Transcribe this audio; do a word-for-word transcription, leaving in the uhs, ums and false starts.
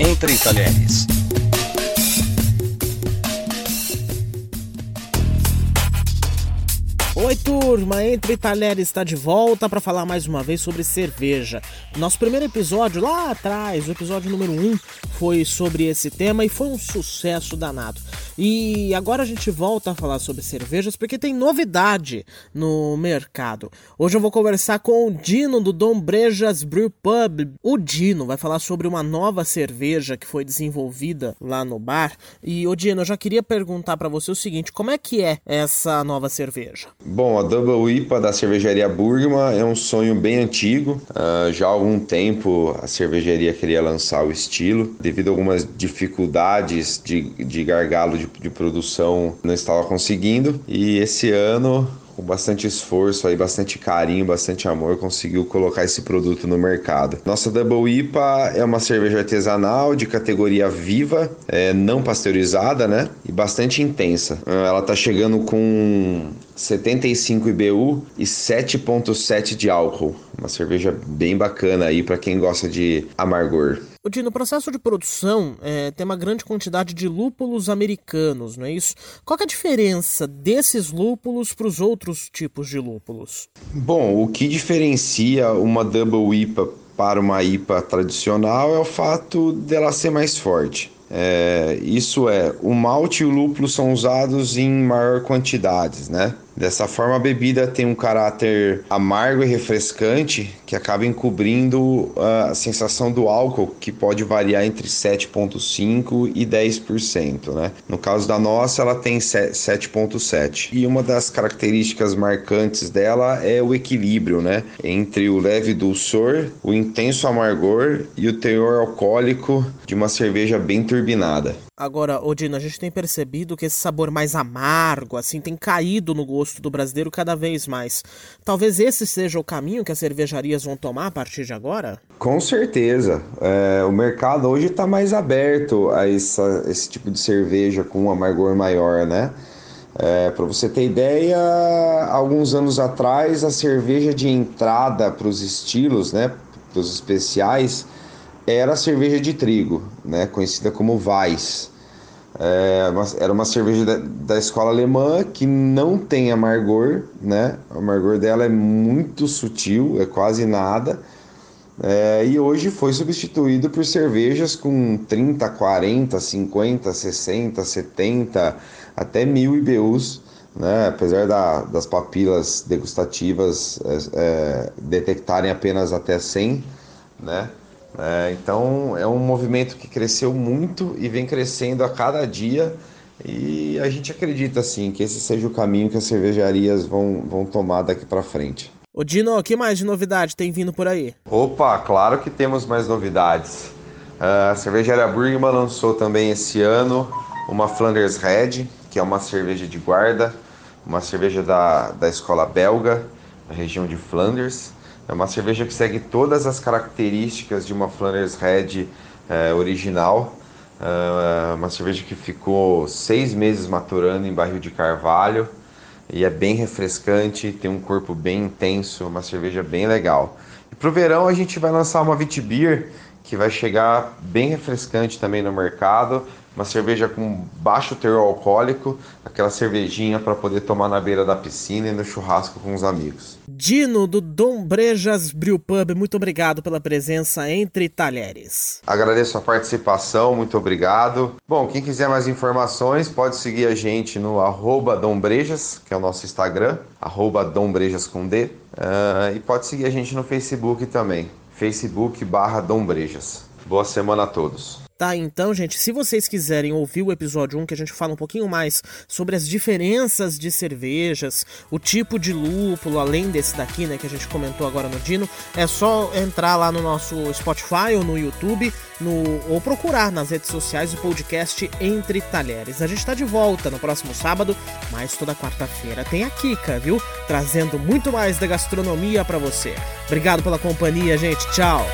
Entre Talheres. Oi turma, Entre Talheres está de volta para falar mais uma vez sobre cerveja. Nosso primeiro episódio lá atrás, o episódio número um, foi sobre esse tema e foi um sucesso danado. E agora a gente volta a falar sobre cervejas porque tem novidade no mercado. Hoje eu vou conversar com o Dino do Dom Brejas Brew Pub. O Dino vai falar sobre uma nova cerveja que foi desenvolvida lá no bar. E, ô Dino, eu já queria perguntar para você o seguinte, como é que é essa nova cerveja? Bom, a Double I P A da cervejaria Burgmann é um sonho bem antigo. Uh, já há algum tempo a cervejaria queria lançar o estilo. Devido a algumas dificuldades de, de gargalo de de produção não estava conseguindo, e esse ano, com bastante esforço, aí, bastante carinho, bastante amor, conseguiu colocar esse produto no mercado. Nossa Double I P A é uma cerveja artesanal de categoria viva, é, não pasteurizada, né? E bastante intensa. Ela tá chegando com setenta e cinco I B U e sete vírgula sete de álcool. Uma cerveja bem bacana aí para quem gosta de amargor. No processo de produção, é, tem uma grande quantidade de lúpulos americanos, não é isso? Qual que é a diferença desses lúpulos para os outros tipos de lúpulos? Bom, o que diferencia uma Double I P A para uma I P A tradicional é o fato dela ser mais forte. É, isso é, o malte e o lúpulo são usados em maior quantidades, né? Dessa forma, a bebida tem um caráter amargo e refrescante que acaba encobrindo a sensação do álcool, que pode variar entre sete vírgula cinco por cento e dez por cento, né? No caso da nossa, ela tem sete vírgula sete por cento. E uma das características marcantes dela é o equilíbrio, né? Entre o leve dulçor, o intenso amargor e o teor alcoólico de uma cerveja bem turbinada. Agora, Odino, a gente tem percebido que esse sabor mais amargo, assim, tem caído no gosto do brasileiro cada vez mais. Talvez esse seja o caminho que as cervejarias vão tomar a partir de agora? Com certeza. É, o mercado hoje está mais aberto a essa, esse tipo de cerveja com um amargor maior, né? É, para você ter ideia, alguns anos atrás, a cerveja de entrada para os estilos, né, para os especiais, era a cerveja de trigo, né, conhecida como Weiss. É, era uma cerveja da, da escola alemã que não tem amargor, né? O amargor dela é muito sutil, é quase nada. É, e hoje foi substituído por cervejas com trinta, quarenta, cinquenta, sessenta, setenta, até mil I B Us. Né? Apesar da, das papilas degustativas é, é, detectarem apenas até cem, né? É, então é um movimento que cresceu muito e vem crescendo a cada dia, e a gente acredita assim que esse seja o caminho que as cervejarias vão, vão tomar daqui para frente. Ô Dino, o que mais de novidade tem vindo por aí? Opa, claro que temos mais novidades. A cervejaria Burgmann lançou também esse ano uma Flanders Red, que é uma cerveja de guarda, uma cerveja da, da escola belga, na região de Flanders. É uma cerveja que segue todas as características de uma Flanders Red eh, original. É uma cerveja que ficou seis meses maturando em barril de carvalho e é bem refrescante, tem um corpo bem intenso, uma cerveja bem legal. E para o verão a gente vai lançar uma Witbier, que vai chegar bem refrescante também no mercado. Uma cerveja com baixo teor alcoólico, aquela cervejinha para poder tomar na beira da piscina e no churrasco com os amigos. Dino do Dom Brejas Brew Pub, muito obrigado pela presença entre talheres. Agradeço a participação, muito obrigado. Bom, quem quiser mais informações pode seguir a gente no arroba Dom Brejas, que é o nosso Instagram, arroba Dom Brejas com D, uh, e pode seguir a gente no Facebook também, Facebook barra Dom Brejas. Boa semana a todos. Tá, então, gente, se vocês quiserem ouvir o episódio um, que a gente fala um pouquinho mais sobre as diferenças de cervejas, o tipo de lúpulo, além desse daqui, né, que a gente comentou agora no Dino, é só entrar lá no nosso Spotify ou no YouTube, no, ou procurar nas redes sociais o podcast Entre Talheres. A gente tá de volta no próximo sábado, mas toda quarta-feira tem a Kika, viu? Trazendo muito mais da gastronomia pra você. Obrigado pela companhia, gente. Tchau!